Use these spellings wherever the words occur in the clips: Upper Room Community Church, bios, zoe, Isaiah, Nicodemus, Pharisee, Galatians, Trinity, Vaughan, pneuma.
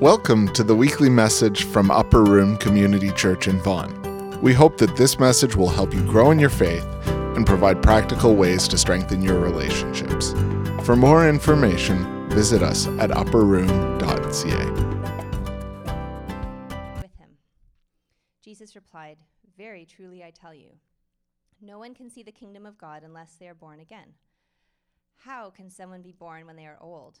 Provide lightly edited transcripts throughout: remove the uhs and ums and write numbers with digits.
Welcome to the weekly message from Upper Room Community Church in Vaughan. We hope that this message will help you grow in your faith and provide practical ways to strengthen your relationships. For more information, visit us at upperroom.ca. With him, Jesus replied, "Very truly I tell you, no one can see the kingdom of God unless they are born again." "How can someone be born when they are old?"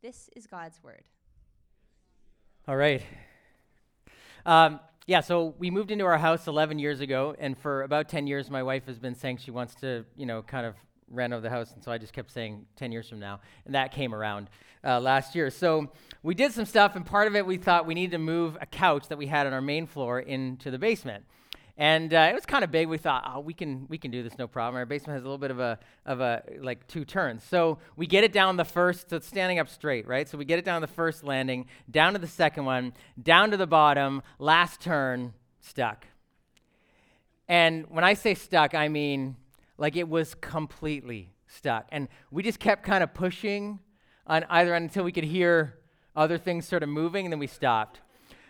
This is God's word. All right. So we moved into our house 11 years ago, and for about 10 years, my wife has been saying she wants to, kind of reno the house, and so I just kept saying 10 years from now, and that came around last year. So we did some stuff, and part of it we thought we needed to move a couch that we had on our main floor into the basement. And it was kind of big. We thought, we can do this, no problem. Our basement has a little bit of a like two turns. So we get it down the first. So it's standing up straight, right? So we get it down the first landing, down to the second one, down to the bottom, last turn, stuck. And when I say stuck, I mean like it was completely stuck. And we just kept kind of pushing on either end until we could hear other things sort of moving, and then we stopped.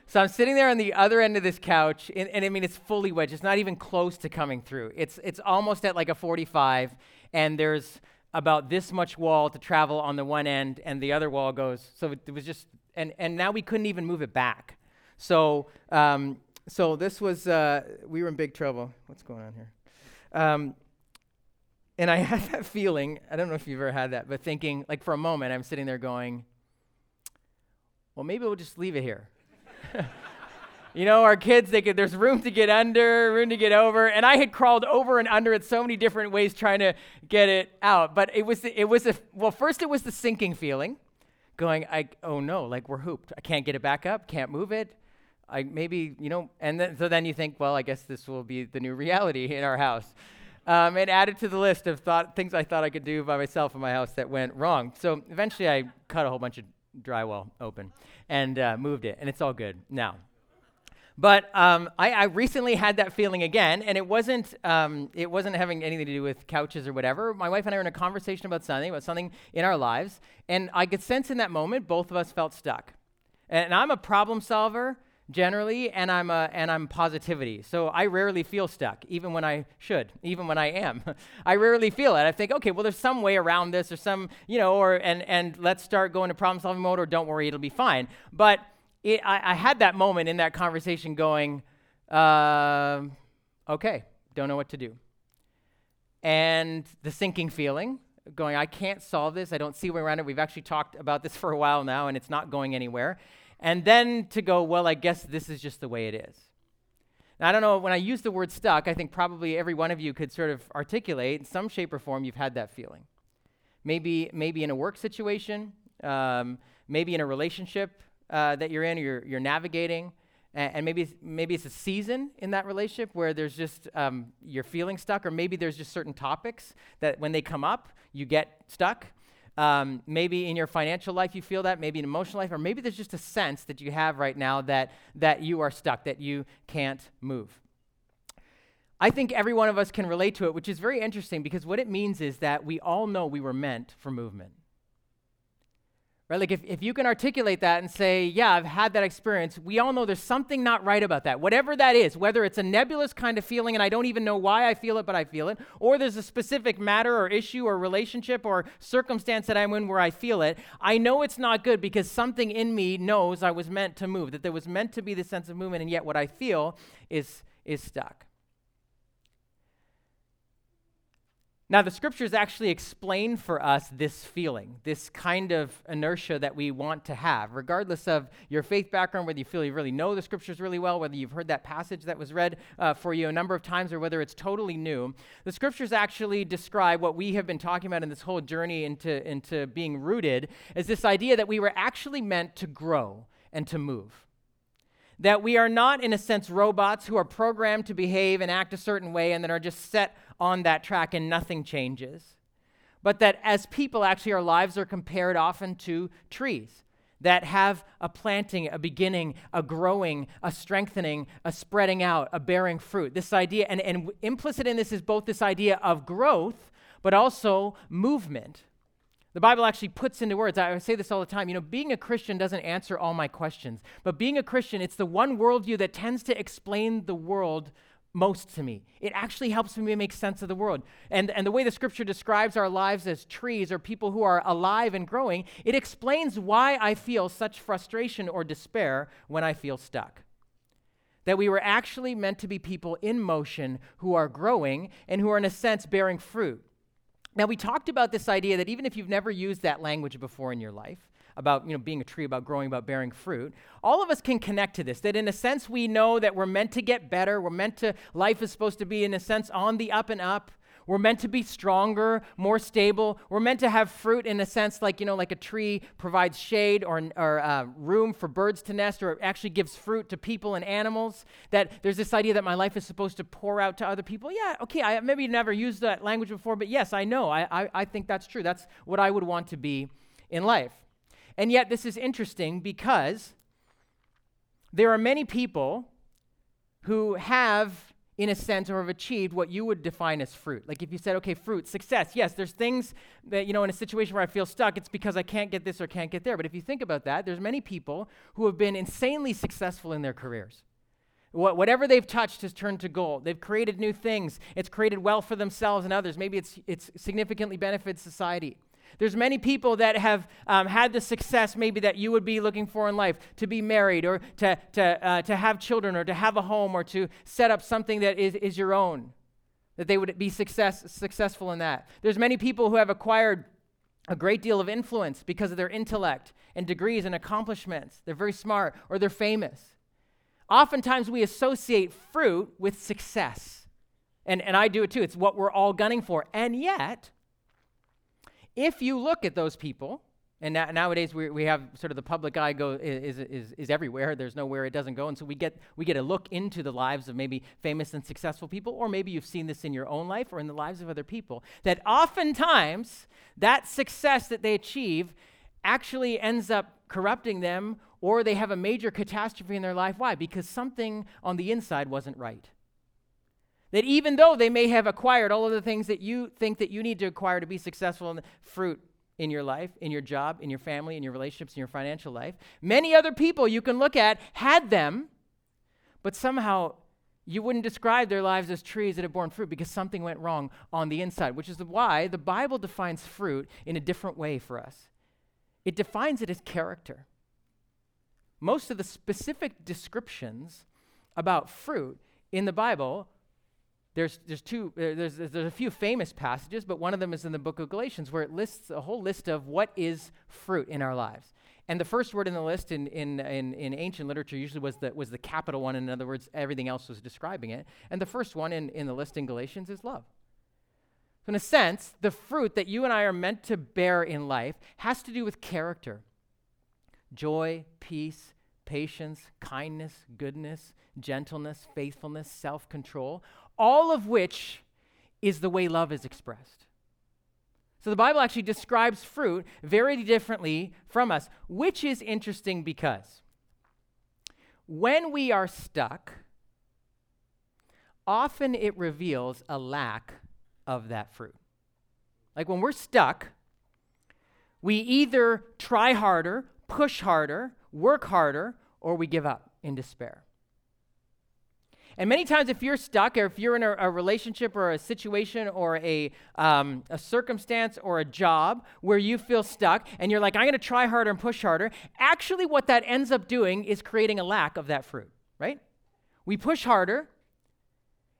So I'm sitting there on the other end of this couch, and I mean, it's fully wedged. It's not even close to coming through. It's almost at like a 45, and there's about this much wall to travel on the one end, and the other wall goes. So it was just, and now we couldn't even move it back. So this was, we were in big trouble. What's going on here? And I had that feeling, I don't know if you've ever had that, but thinking, like for a moment, I'm sitting there going, well, maybe we'll just leave it here. Our kids, there's room to get under, room to get over, and I had crawled over and under it so many different ways trying to get it out. But first it was the sinking feeling, going, we're hooped. I can't get it back up, can't move it. So then you think, well, I guess this will be the new reality in our house. It added to the list of things I thought I could do by myself in my house that went wrong. So eventually I cut a whole bunch of drywall open and moved it, and it's all good now. But I recently had that feeling again, and it wasn't having anything to do with couches or whatever. My wife and I were in a conversation about something in our lives, and I could sense in that moment both of us felt stuck. And I'm a problem solver generally, and I'm positivity. So I rarely feel stuck, even when I should, even when I am. I rarely feel it. I think, okay, well, there's some way around this or some, and let's start going to problem-solving mode, or don't worry, it'll be fine. But I had that moment in that conversation going, okay, don't know what to do. And the sinking feeling going, I can't solve this. I don't see a way around it. We've actually talked about this for a while now, and it's not going anywhere. And then to go, well, I guess this is just the way it is. Now, I don't know, when I use the word stuck, I think probably every one of you could sort of articulate in some shape or form you've had that feeling. Maybe in a work situation, maybe in a relationship that you're in, you're navigating, and maybe it's a season in that relationship where there's just, you're feeling stuck, or maybe there's just certain topics that when they come up, you get stuck. Maybe in your financial life you feel that, maybe in emotional life, or maybe there's just a sense that you have right now that you are stuck, that you can't move. I think every one of us can relate to it, which is very interesting because what it means is that we all know we were meant for movement. Right? Like if you can articulate that and say, yeah, I've had that experience, we all know there's something not right about that. Whatever that is, whether it's a nebulous kind of feeling and I don't even know why I feel it, but I feel it, or there's a specific matter or issue or relationship or circumstance that I'm in where I feel it, I know it's not good because something in me knows I was meant to move, that there was meant to be this sense of movement, and yet what I feel is stuck. Now, the scriptures actually explain for us this feeling, this kind of inertia that we want to have, regardless of your faith background, whether you feel you really know the scriptures really well, whether you've heard that passage that was read for you a number of times, or whether it's totally new. The scriptures actually describe what we have been talking about in this whole journey into being rooted as this idea that we were actually meant to grow and to move. That we are not, in a sense, robots who are programmed to behave and act a certain way and then are just set on that track and nothing changes. But that as people, actually, our lives are compared often to trees that have a planting, a beginning, a growing, a strengthening, a spreading out, a bearing fruit. This idea, and implicit in this is both this idea of growth, but also movement. The Bible actually puts into words, I say this all the time, being a Christian doesn't answer all my questions. But being a Christian, it's the one worldview that tends to explain the world most to me. It actually helps me make sense of the world. And the way the scripture describes our lives as trees or people who are alive and growing, it explains why I feel such frustration or despair when I feel stuck. That we were actually meant to be people in motion who are growing and who are, in a sense, bearing fruit. Now, we talked about this idea that even if you've never used that language before in your life, about being a tree, about growing, about bearing fruit, all of us can connect to this, that in a sense we know that we're meant to get better, life is supposed to be, in a sense, on the up and up. We're meant to be stronger, more stable. We're meant to have fruit in a sense like a tree provides shade or room for birds to nest, or actually gives fruit to people and animals. That there's this idea that my life is supposed to pour out to other people. Yeah, okay, I maybe never used that language before, but yes, I know. I think that's true. That's what I would want to be in life. And yet this is interesting because there are many people who have, in a sense, or have achieved what you would define as fruit. Like if you said, okay, fruit, success. Yes, there's things that, in a situation where I feel stuck, it's because I can't get this or can't get there. But if you think about that, there's many people who have been insanely successful in their careers. Whatever they've touched has turned to gold. They've created new things. It's created wealth for themselves and others. Maybe it's significantly benefited society. There's many people that have had the success maybe that you would be looking for in life, to be married or to have children or to have a home or to set up something that is your own, that they would be successful in that. There's many people who have acquired a great deal of influence because of their intellect and degrees and accomplishments. They're very smart or they're famous. Oftentimes we associate fruit with success, and I do it too. It's what we're all gunning for, and yet, if you look at those people, and nowadays we have sort of the public eye is everywhere. There's nowhere it doesn't go, and so we get a look into the lives of maybe famous and successful people, or maybe you've seen this in your own life or in the lives of other people. That oftentimes that success that they achieve actually ends up corrupting them, or they have a major catastrophe in their life. Why? Because something on the inside wasn't right. That even though they may have acquired all of the things that you think that you need to acquire to be successful in the fruit in your life, in your job, in your family, in your relationships, in your financial life, many other people you can look at had them, but somehow you wouldn't describe their lives as trees that have borne fruit because something went wrong on the inside, which is why the Bible defines fruit in a different way for us. It defines it as character. Most of the specific descriptions about fruit in the Bible, there's a few famous passages, but one of them is in the book of Galatians, where it lists a whole list of what is fruit in our lives. And the first word in the list in ancient literature usually was the capital one. In other words, everything else was describing it. And the first one in the list in Galatians is love. So in a sense, the fruit that you and I are meant to bear in life has to do with character: joy, peace, patience, kindness, goodness, gentleness, faithfulness, self-control, all of which is the way love is expressed. So the Bible actually describes fruit very differently from us, which is interesting because when we are stuck, often it reveals a lack of that fruit. Like when we're stuck, we either try harder, push harder, work harder, or we give up in despair. And many times if you're stuck, or if you're in a relationship or a situation or a circumstance or a job where you feel stuck and you're like, I'm going to try harder and push harder, actually what that ends up doing is creating a lack of that fruit, right? We push harder,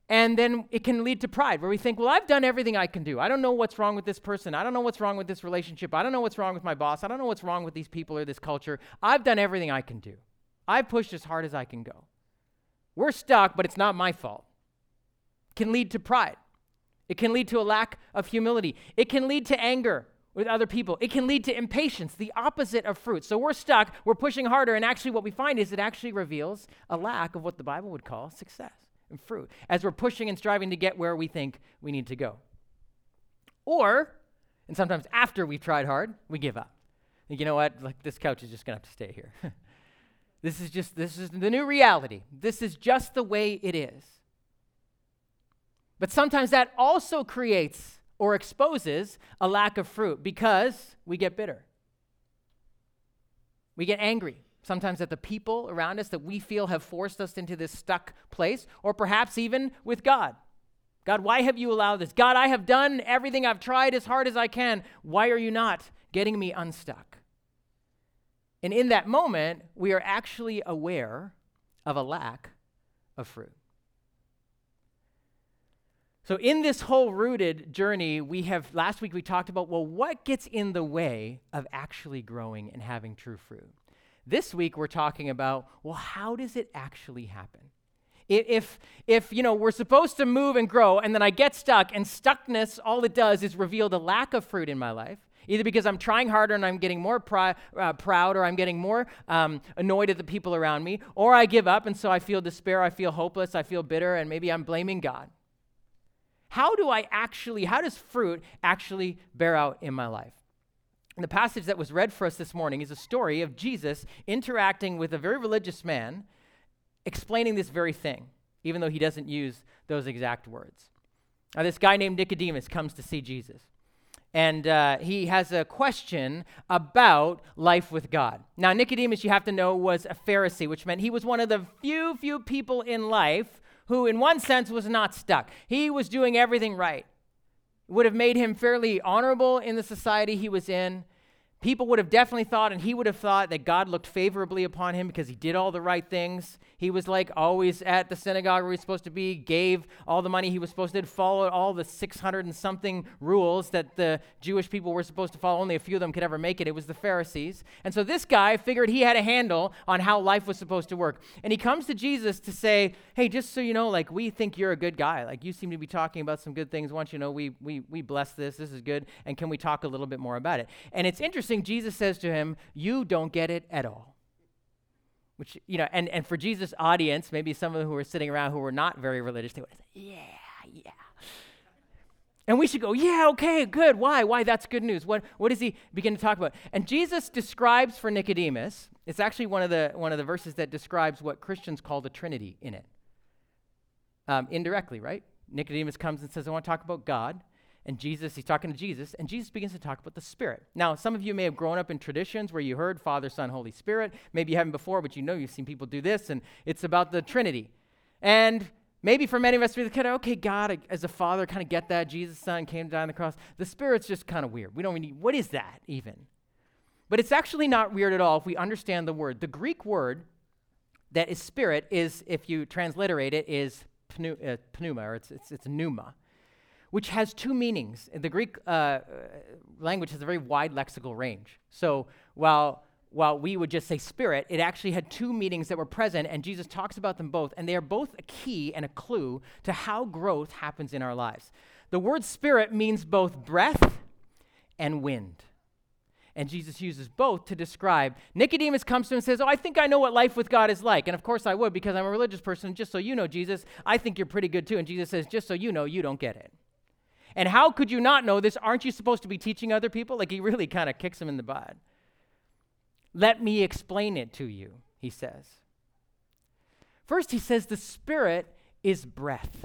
and then it can lead to pride, where we think, well, I've done everything I can do. I don't know what's wrong with this person. I don't know what's wrong with this relationship. I don't know what's wrong with my boss. I don't know what's wrong with these people or this culture. I've done everything I can do. I've pushed as hard as I can go. We're stuck, but it's not my fault. It can lead to pride. It can lead to a lack of humility. It can lead to anger with other people. It can lead to impatience, the opposite of fruit. So we're stuck, we're pushing harder, and actually what we find is it actually reveals a lack of what the Bible would call success and fruit, as we're pushing and striving to get where we think we need to go. Or, and sometimes after we've tried hard, we give up. Like, you know what, like this couch is just gonna have to stay here. This is the new reality. This is just the way it is. But sometimes that also creates or exposes a lack of fruit because we get bitter. We get angry, sometimes at the people around us that we feel have forced us into this stuck place, or perhaps even with God. God, why have you allowed this? God, I have done everything. I've tried as hard as I can. Why are you not getting me unstuck? And in that moment, we are actually aware of a lack of fruit. So in this whole rooted journey, last week we talked about, well, what gets in the way of actually growing and having true fruit? This week we're talking about, well, how does it actually happen? If you know, we're supposed to move and grow, and then I get stuck, and stuckness, all it does is reveal the lack of fruit in my life, either because I'm trying harder and I'm getting more proud, or I'm getting more annoyed at the people around me, or I give up, and so I feel despair, I feel hopeless, I feel bitter, and maybe I'm blaming God. How does fruit actually bear out in my life? And the passage that was read for us this morning is a story of Jesus interacting with a very religious man, explaining this very thing, even though he doesn't use those exact words. Now, this guy named Nicodemus comes to see Jesus, and he has a question about life with God. Now, Nicodemus, you have to know, was a Pharisee, which meant he was one of the few people in life who in one sense was not stuck. He was doing everything right. It would have made him fairly honorable in the society he was in. People would have definitely thought, and he would have thought, that God looked favorably upon him because he did all the right things. He was like always at the synagogue where he was supposed to be, gave all the money he was supposed to, followed all the 600 and something rules that the Jewish people were supposed to follow. Only a few of them could ever make it. It was the Pharisees. And so this guy figured he had a handle on how life was supposed to work. And he comes to Jesus to say, hey, just so you know, like, we think you're a good guy. Like, you seem to be talking about some good things. Once you know, we bless this. This is good. And can we talk a little bit more about it? And it's interesting. Jesus says to him, you don't get it at all. Which, you know, and for Jesus' audience, maybe some of them who were sitting around who were not very religious, they would say, yeah. And we should go, yeah, okay, good. Why? That's good news. What does he begin to talk about? And Jesus describes for Nicodemus, it's actually one of the verses that describes what Christians call the Trinity in it. Indirectly, right? Nicodemus comes and says, I want to talk about God. And Jesus, he's talking to Jesus, and Jesus begins to talk about the Spirit. Now, some of you may have grown up in traditions where you heard Father, Son, Holy Spirit. Maybe you haven't before, but you know you've seen people do this, and it's about the Trinity. And maybe for many of us, we're kind of, okay, God, as a father, kind of get that. Jesus' Son came to die on the cross. The Spirit's just kind of weird. We don't really, what is that even? But it's actually not weird at all if we understand the word. The Greek word that is Spirit is, if you transliterate it, is pneuma, or it's pneuma, which has two meanings. The Greek language has a very wide lexical range. So while we would just say spirit, it actually had two meanings that were present, and Jesus talks about them both, and they are both a key and a clue to how growth happens in our lives. The word spirit means both breath and wind, and Jesus uses both to describe. Nicodemus comes to him and says, I think I know what life with God is like. And of course I would, because I'm a religious person. Just so you know, Jesus, I think you're pretty good too. And Jesus says, just so you know, you don't get it. And how could you not know this? Aren't you supposed to be teaching other people? Like, he really kind of kicks him in the butt. Let me explain it to you, he says. First, he says the Spirit is breath.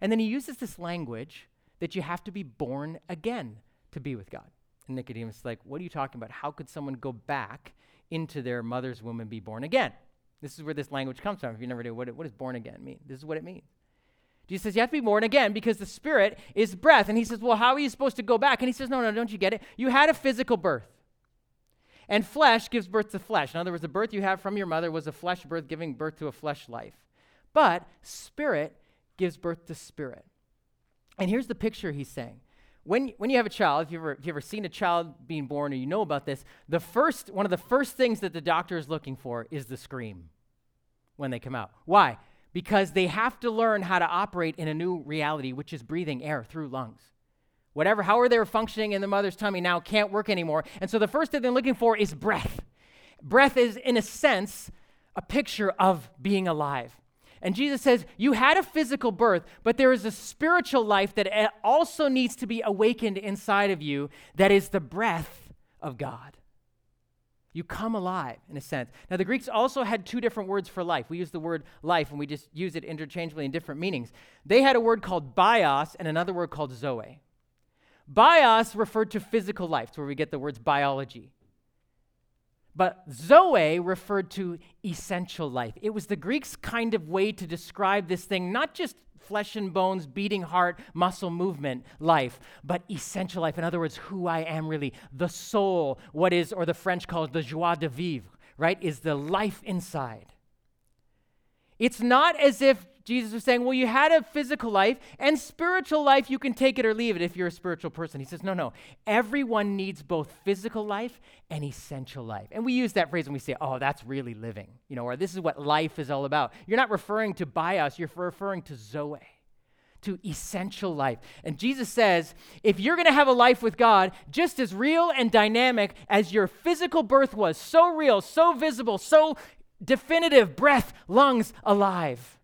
And then he uses this language that you have to be born again to be with God. And Nicodemus is like, what are you talking about? How could someone go back into their mother's womb and be born again? This is where this language comes from. If you never do, what does born again mean? This is what it means. Jesus says, you have to be born again because the Spirit is breath. And he says, well, how are you supposed to go back? And he says, no, don't you get it? You had a physical birth. And flesh gives birth to flesh. In other words, the birth you have from your mother was a flesh birth, giving birth to a flesh life. But Spirit gives birth to spirit. And here's the picture he's saying. When you have a child, if you've ever seen a child being born, or you know about this, one of the first things that the doctor is looking for is the scream when they come out. Why? Because they have to learn how to operate in a new reality, which is breathing air through lungs. Whatever, however they were functioning in their mother's tummy now can't work anymore. And so the first thing they're looking for is breath. Breath is, in a sense, a picture of being alive. And Jesus says, you had a physical birth, but there is a spiritual life that also needs to be awakened inside of you that is the breath of God. You come alive, in a sense. Now, the Greeks also had two different words for life. We use the word life, and we just use it interchangeably in different meanings. They had a word called bios and another word called zoe. Bios referred to physical life. It's where we get the words biology. But zoe referred to essential life. It was the Greeks' kind of way to describe this thing, not just flesh and bones, beating heart, muscle movement, life, but essential life. In other words, who I am really, the soul, what is, or the French calls the joie de vivre, right, is the life inside. It's not as if Jesus was saying, well, you had a physical life and spiritual life, you can take it or leave it if you're a spiritual person. He says, no, everyone needs both physical life and essential life. And we use that phrase when we say, oh, that's really living, or this is what life is all about. You're not referring to bios, you're referring to zoe, to essential life. And Jesus says, if you're going to have a life with God, just as real and dynamic as your physical birth was, so real, so visible, so definitive, breath, lungs, alive.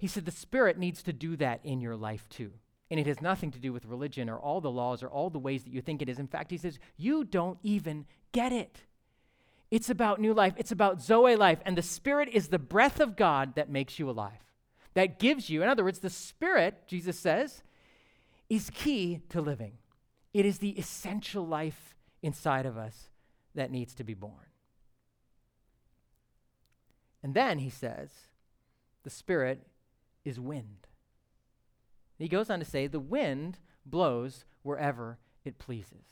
He said the Spirit needs to do that in your life too. And it has nothing to do with religion or all the laws or all the ways that you think it is. In fact, he says, you don't even get it. It's about new life. It's about Zoe life. And the Spirit is the breath of God that makes you alive, that gives you, in other words, the Spirit, Jesus says, is key to living. It is the essential life inside of us that needs to be born. And then he says, the Spirit is wind. He goes on to say, the wind blows wherever it pleases.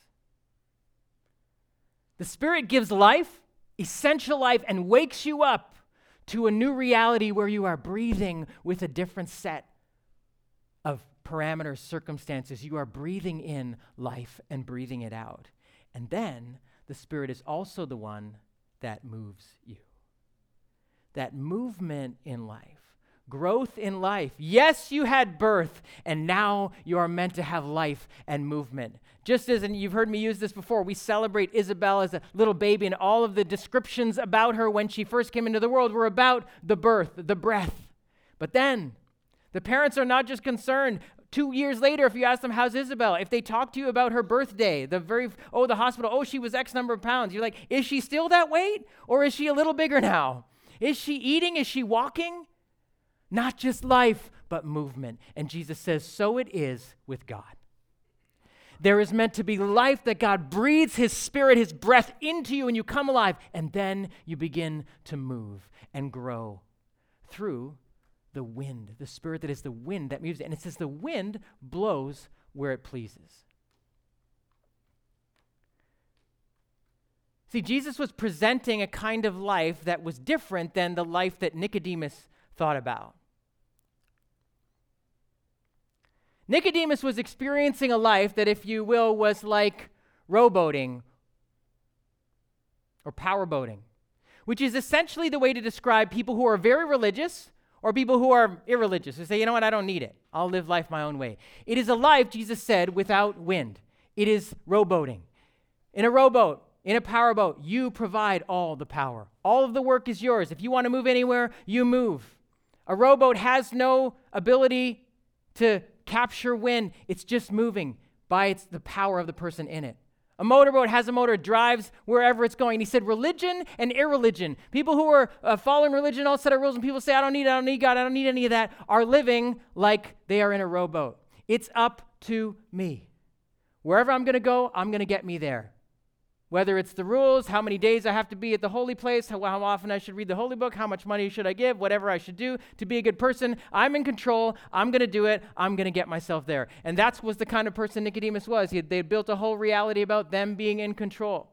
The Spirit gives life, essential life, and wakes you up to a new reality where you are breathing with a different set of parameters, circumstances. You are breathing in life and breathing it out. And then the Spirit is also the one that moves you. That movement in life, growth in life. Yes, you had birth, and now you are meant to have life and movement. Just as, and you've heard me use this before, we celebrate Isabel as a little baby, and all of the descriptions about her when she first came into the world were about the birth, the breath. But then, the parents are not just concerned. 2 years later, if you ask them, how's Isabel? If they talk to you about her birthday, the hospital, she was X number of pounds. You're like, is she still that weight? Or is she a little bigger now? Is she eating? Is she walking? Not just life, but movement. And Jesus says, so it is with God. There is meant to be life that God breathes his Spirit, his breath into you, and you come alive. And then you begin to move and grow through the wind, the Spirit that is the wind that moves it. And it says the wind blows where it pleases. See, Jesus was presenting a kind of life that was different than the life that Nicodemus thought about. Nicodemus was experiencing a life that, if you will, was like rowboating or powerboating, which is essentially the way to describe people who are very religious or people who are irreligious, who say, you know what, I don't need it. I'll live life my own way. It is a life, Jesus said, without wind. It is rowboating. In a rowboat, in a powerboat, you provide all the power. All of the work is yours. If you want to move anywhere, you move. A rowboat has no ability to capture wind. It's just moving by the power of the person in it. A motorboat has a motor. It drives wherever it's going. He said religion and irreligion. People who are following religion, all set of rules, and people say, I don't need God, I don't need any of that, are living like they are in a rowboat. It's up to me. Wherever I'm going to go, I'm going to get me there. Whether it's the rules, how many days I have to be at the holy place, how often I should read the holy book, how much money should I give, whatever I should do to be a good person, I'm in control, I'm going to do it, I'm going to get myself there. And that was the kind of person Nicodemus was. They had built a whole reality about them being in control.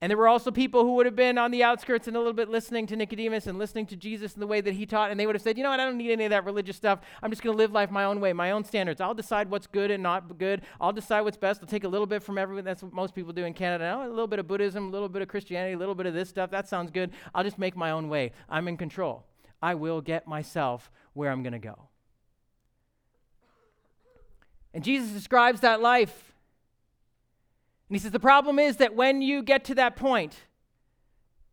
And there were also people who would have been on the outskirts and a little bit listening to Nicodemus and listening to Jesus and the way that he taught, and they would have said, you know what, I don't need any of that religious stuff. I'm just going to live life my own way, my own standards. I'll decide what's good and not good. I'll decide what's best. I'll take a little bit from everyone. That's what most people do in Canada. Oh, a little bit of Buddhism, a little bit of Christianity, a little bit of this stuff. That sounds good. I'll just make my own way. I'm in control. I will get myself where I'm going to go. And Jesus describes that life. And he says, the problem is that when you get to that point,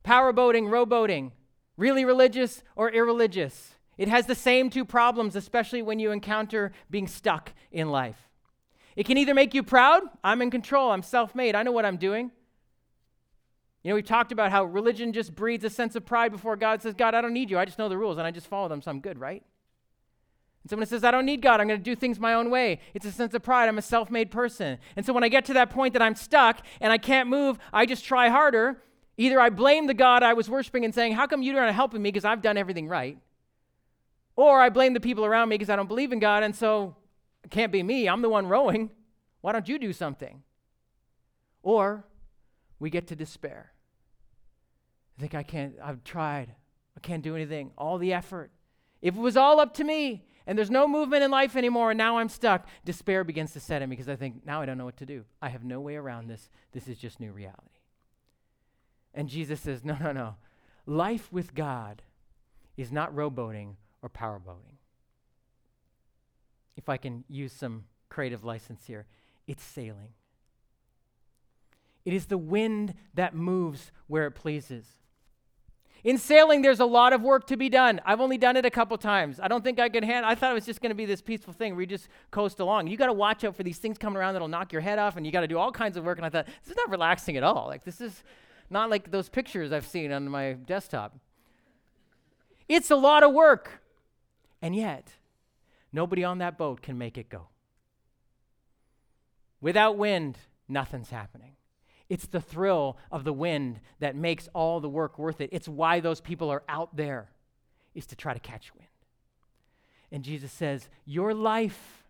power boating, rowboating, really religious or irreligious, it has the same two problems, especially when you encounter being stuck in life. It can either make you proud, I'm in control, I'm self-made, I know what I'm doing. You know, we've talked about how religion just breeds a sense of pride before God. It says, God, I don't need you, I just know the rules and I just follow them, so I'm good, right? And someone says, I don't need God, I'm going to do things my own way. It's a sense of pride, I'm a self-made person. And so when I get to that point that I'm stuck and I can't move, I just try harder. Either I blame the God I was worshiping and saying, how come you're not helping me because I've done everything right? Or I blame the people around me because I don't believe in God, and so it can't be me, I'm the one rowing. Why don't you do something? Or we get to despair. I think I can't, I've tried, I can't do anything, all the effort. If it was all up to me, and there's no movement in life anymore, and now I'm stuck, despair begins to set in because I think, now I don't know what to do. I have no way around this. This is just new reality. And Jesus says, no. Life with God is not rowboating or powerboating. If I can use some creative license here, it's sailing. It is the wind that moves where it pleases. In sailing, there's a lot of work to be done. I've only done it a couple times. I don't think I could handle it. I thought it was just going to be this peaceful thing where you just coast along. You got to watch out for these things coming around that'll knock your head off, and you got to do all kinds of work. And I thought, this is not relaxing at all. Like, this is not like those pictures I've seen on my desktop. It's a lot of work. And yet, nobody on that boat can make it go. Without wind, nothing's happening. It's the thrill of the wind that makes all the work worth it. It's why those people are out there, is to try to catch wind. And Jesus says, your life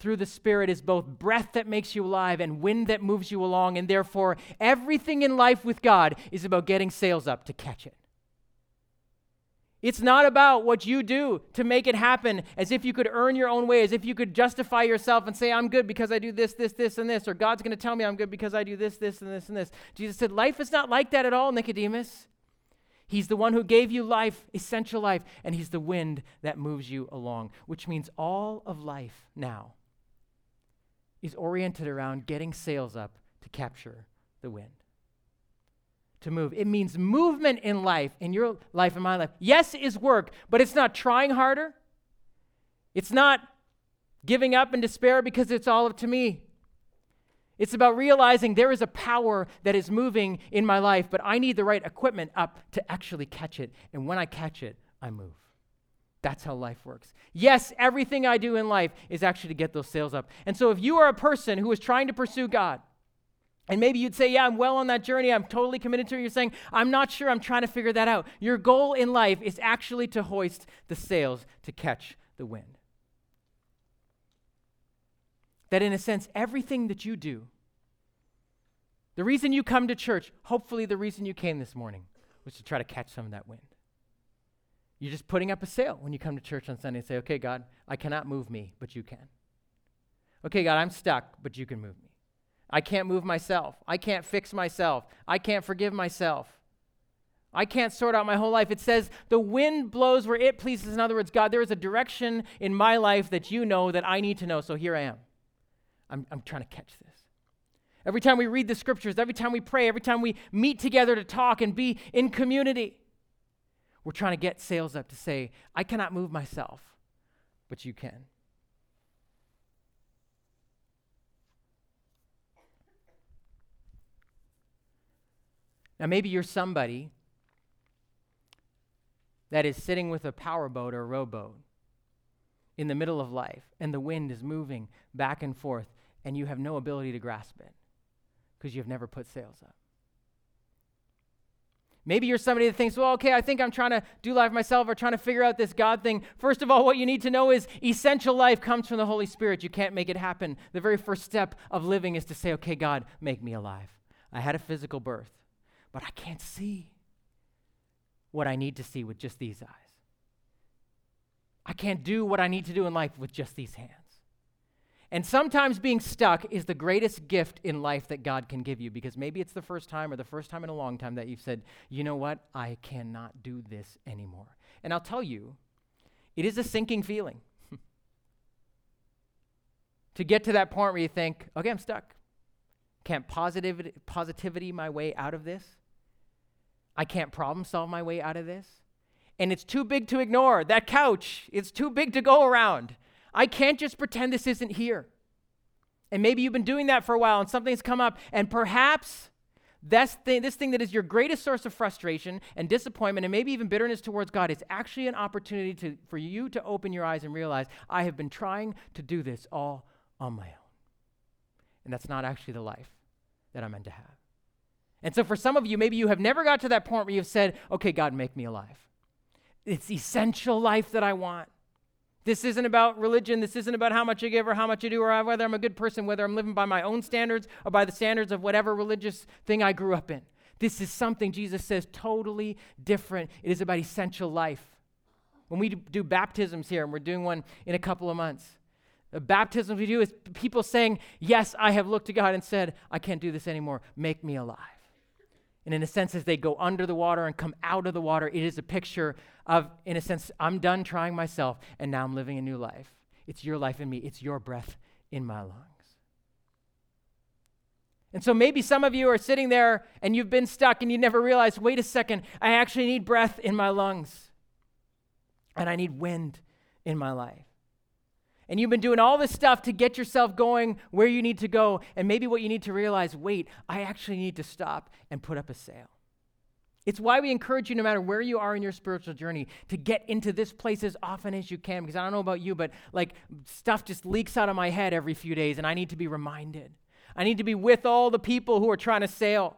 through the Spirit is both breath that makes you alive and wind that moves you along, and therefore everything in life with God is about getting sails up to catch it. It's not about what you do to make it happen, as if you could earn your own way, as if you could justify yourself and say, I'm good because I do this, this, this, and this, or God's going to tell me I'm good because I do this, this, and this, and this. Jesus said, life is not like that at all, Nicodemus. He's the one who gave you life, essential life, and he's the wind that moves you along, which means all of life now is oriented around getting sails up to capture the wind. To move. It means movement in life, in your life, in my life. Yes, is work, but it's not trying harder. It's not giving up in despair because it's all up to me. It's about realizing there is a power that is moving in my life, but I need the right equipment up to actually catch it. And when I catch it, I move. That's how life works. Yes, everything I do in life is actually to get those sails up. And so if you are a person who is trying to pursue God, and maybe you'd say, yeah, I'm well on that journey. I'm totally committed to it. You're saying, I'm not sure. I'm trying to figure that out. Your goal in life is actually to hoist the sails to catch the wind. That in a sense, everything that you do, the reason you come to church, hopefully the reason you came this morning, was to try to catch some of that wind. You're just putting up a sail when you come to church on Sunday and say, okay, God, I cannot move me, but you can. Okay, God, I'm stuck, but you can move me. I can't move myself. I can't fix myself. I can't forgive myself. I can't sort out my whole life. It says the wind blows where it pleases. In other words, God, there is a direction in my life that you know that I need to know, so here I am. I'm trying to catch this. Every time we read the scriptures, every time we pray, every time we meet together to talk and be in community, we're trying to get sails up to say, I cannot move myself, but you can. Now, maybe you're somebody that is sitting with a powerboat or a rowboat in the middle of life, and the wind is moving back and forth, and you have no ability to grasp it because you've never put sails up. Maybe you're somebody that thinks, well, okay, I think I'm trying to do life myself or trying to figure out this God thing. First of all, what you need to know is essential life comes from the Holy Spirit. You can't make it happen. The very first step of living is to say, okay, God, make me alive. I had a physical birth, but I can't see what I need to see with just these eyes. I can't do what I need to do in life with just these hands. And sometimes being stuck is the greatest gift in life that God can give you, because maybe it's the first time or the first time in a long time that you've said, you know what, I cannot do this anymore. And I'll tell you, it is a sinking feeling. to get to that point where you think, okay, I'm stuck. Can't positivity my way out of this. I can't problem solve my way out of this. And it's too big to ignore. That couch, it's too big to go around. I can't just pretend this isn't here. And maybe you've been doing that for a while and something's come up, and perhaps this thing that is your greatest source of frustration and disappointment and maybe even bitterness towards God is actually an opportunity for you to open your eyes and realize, I have been trying to do this all on my own. And that's not actually the life that I'm meant to have. And so for some of you, maybe you have never got to that point where you've said, okay, God, make me alive. It's the essential life that I want. This isn't about religion. This isn't about how much I give or how much I do or whether I'm a good person, whether I'm living by my own standards or by the standards of whatever religious thing I grew up in. This is something Jesus says totally different. It is about essential life. When we do baptisms here, and we're doing one in a couple of months, the baptisms we do is people saying, yes, I have looked to God and said, I can't do this anymore. Make me alive. And in a sense, as they go under the water and come out of the water, it is a picture of, in a sense, I'm done trying myself, and now I'm living a new life. It's your life in me. It's your breath in my lungs. And so maybe some of you are sitting there, and you've been stuck, and you never realized, wait a second, I actually need breath in my lungs, and I need wind in my life. And you've been doing all this stuff to get yourself going where you need to go. And maybe what you need to realize, wait, I actually need to stop and put up a sail. It's why we encourage you, no matter where you are in your spiritual journey, to get into this place as often as you can. Because I don't know about you, but like stuff just leaks out of my head every few days. And I need to be reminded. I need to be with all the people who are trying to sail,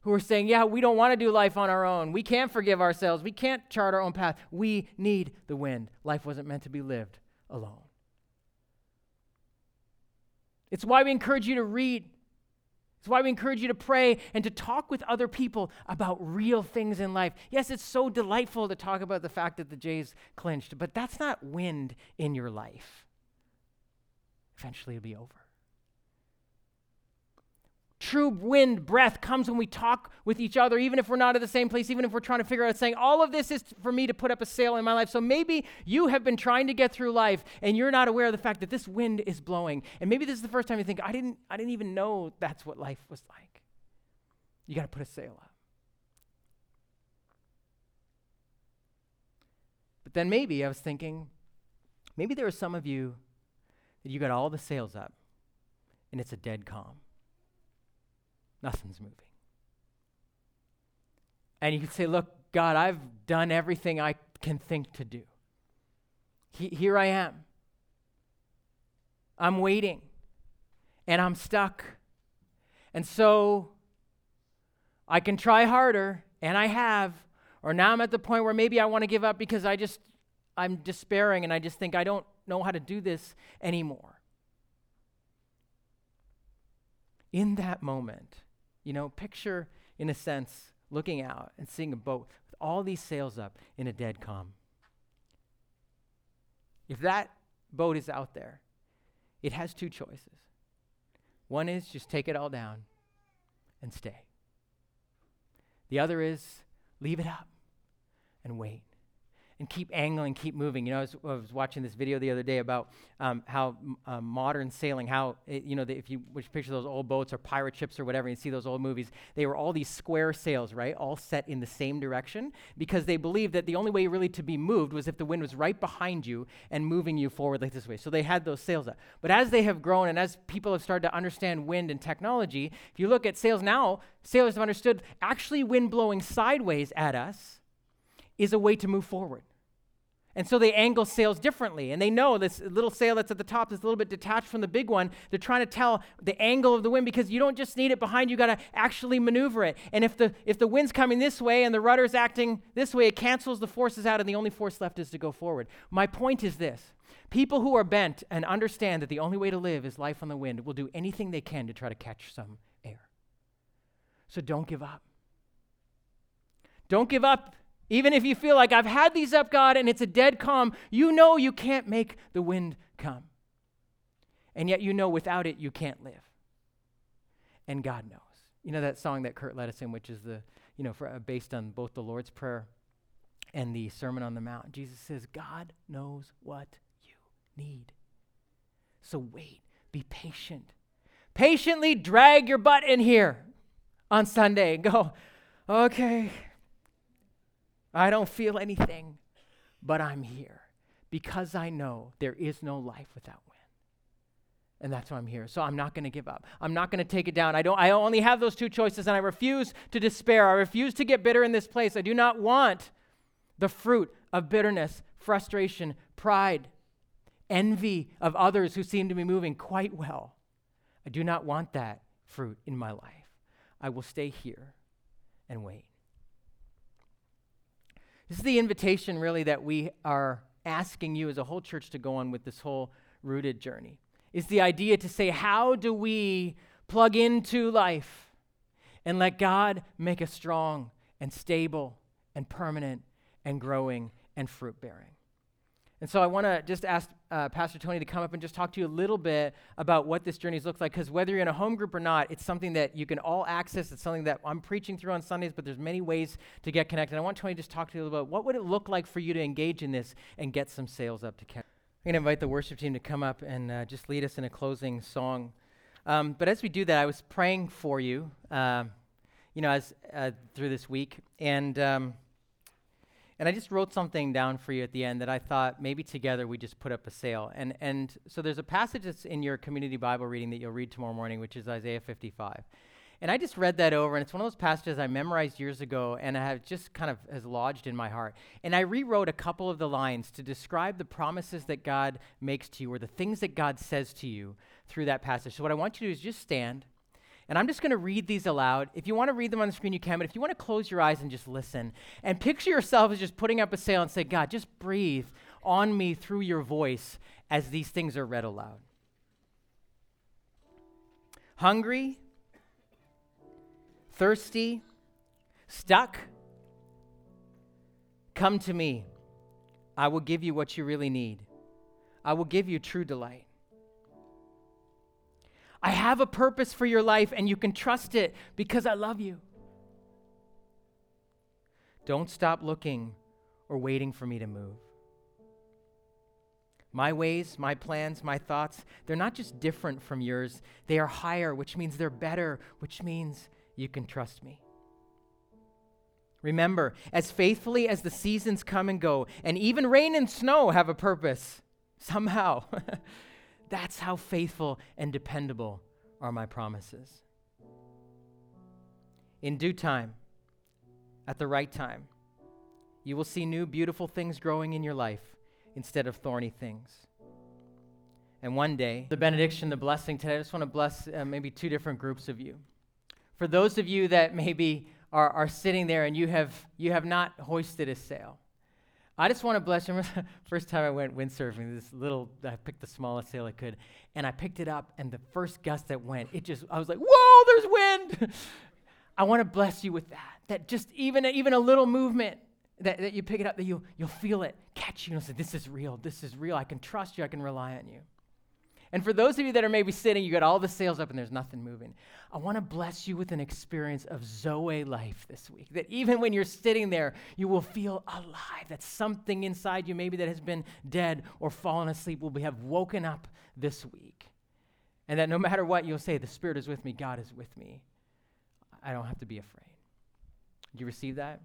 who are saying, yeah, we don't want to do life on our own. We can't forgive ourselves. We can't chart our own path. We need the wind. Life wasn't meant to be lived alone. It's why we encourage you to read. It's why we encourage you to pray and to talk with other people about real things in life. Yes, it's so delightful to talk about the fact that the Jays clinched, but that's not wind in your life. Eventually it'll be over. True wind, breath comes when we talk with each other, even if we're not at the same place, even if we're trying to figure out, saying, all of this is for me to put up a sail in my life. So maybe you have been trying to get through life and you're not aware of the fact that this wind is blowing. And maybe this is the first time you think, I didn't even know that's what life was like. You got to put a sail up. But then maybe I was thinking, maybe there are some of you that you got all the sails up and it's a dead calm. Nothing's moving. And you can say, look, God, I've done everything I can think to do. Here I am. I'm waiting. And I'm stuck. And so I can try harder, and I have, or now I'm at the point where maybe I want to give up because I'm despairing, and I just think I don't know how to do this anymore. In that moment, picture, in a sense, looking out and seeing a boat with all these sails up in a dead calm. If that boat is out there, it has two choices. One is just take it all down and stay. The other is leave it up and wait and keep angling, keep moving. I was watching this video the other day about how modern sailing, how, if you picture those old boats or pirate ships or whatever, you see those old movies, they were all these square sails, right, all set in the same direction because they believed that the only way really to be moved was if the wind was right behind you and moving you forward like this way. So they had those sails up. But as they have grown and as people have started to understand wind and technology, if you look at sails now, sailors have understood actually wind blowing sideways at us is a way to move forward. And so they angle sails differently. And they know this little sail that's at the top is a little bit detached from the big one. They're trying to tell the angle of the wind because you don't just need it behind you. You got to actually maneuver it. And if the wind's coming this way and the rudder's acting this way, it cancels the forces out and the only force left is to go forward. My point is this. People who are bent and understand that the only way to live is life on the wind will do anything they can to try to catch some air. So don't give up. Don't give up. Even if you feel like I've had these up, God, and it's a dead calm, you know you can't make the wind come. And yet you know without it you can't live. And God knows. That song that Kurt led us in, which is based on both the Lord's Prayer and the Sermon on the Mount. Jesus says, God knows what you need. So wait, be patient. Patiently drag your butt in here on Sunday. Go, okay, I don't feel anything, but I'm here because I know there is no life without win. And that's why I'm here. So I'm not going to give up. I'm not going to take it down. I only have those two choices, and I refuse to despair. I refuse to get bitter in this place. I do not want the fruit of bitterness, frustration, pride, envy of others who seem to be moving quite well. I do not want that fruit in my life. I will stay here and wait. This is the invitation, really, that we are asking you as a whole church to go on with this whole rooted journey. Is the idea to say, how do we plug into life and let God make us strong and stable and permanent and growing and fruit-bearing? And so I want to just ask Pastor Tony to come up and just talk to you a little bit about what this journey looks like, because whether you're in a home group or not, it's something that you can all access. It's something that I'm preaching through on Sundays, but there's many ways to get connected. I want Tony to just talk to you a little bit about what would it look like for you to engage in this and get some sales up to Canada. I'm going to invite the worship team to come up and just lead us in a closing song. But as we do that, I was praying for you, through this week. And I just wrote something down for you at the end that I thought maybe together we just put up a sale. And so there's a passage that's in your community Bible reading that you'll read tomorrow morning, which is Isaiah 55. And I just read that over, and it's one of those passages I memorized years ago, and I have just kind of has lodged in my heart. And I rewrote a couple of the lines to describe the promises that God makes to you, or the things that God says to you through that passage. So what I want you to do is just stand, and I'm just going to read these aloud. If you want to read them on the screen, you can, but if you want to close your eyes and just listen, and picture yourself as just putting up a sail and say, God, just breathe on me through your voice as these things are read aloud. Hungry, thirsty, stuck, come to me. I will give you what you really need. I will give you true delight. I have a purpose for your life, and you can trust it because I love you. Don't stop looking or waiting for me to move. My ways, my plans, my thoughts, they're not just different from yours. They are higher, which means they're better, which means you can trust me. Remember, as faithfully as the seasons come and go, and even rain and snow have a purpose, somehow, that's how faithful and dependable are my promises. In due time, at the right time, you will see new beautiful things growing in your life instead of thorny things. And one day, the benediction, the blessing today, I just want to bless maybe two different groups of you. For those of you that maybe are sitting there and you have not hoisted a sail, I just want to bless you. First time I went windsurfing, I picked the smallest sail I could, and I picked it up, and the first gust that went, I was like, whoa, there's wind. I want to bless you with that just even a little movement that you pick it up, that you'll feel it catch you and say, this is real, I can trust you, I can rely on you. And for those of you that are maybe sitting, you got all the sails up and there's nothing moving. I want to bless you with an experience of Zoe life this week, that even when you're sitting there, you will feel alive, that something inside you maybe that has been dead or fallen asleep will have woken up this week. And that no matter what, you'll say, the Spirit is with me, God is with me. I don't have to be afraid. Do you receive that?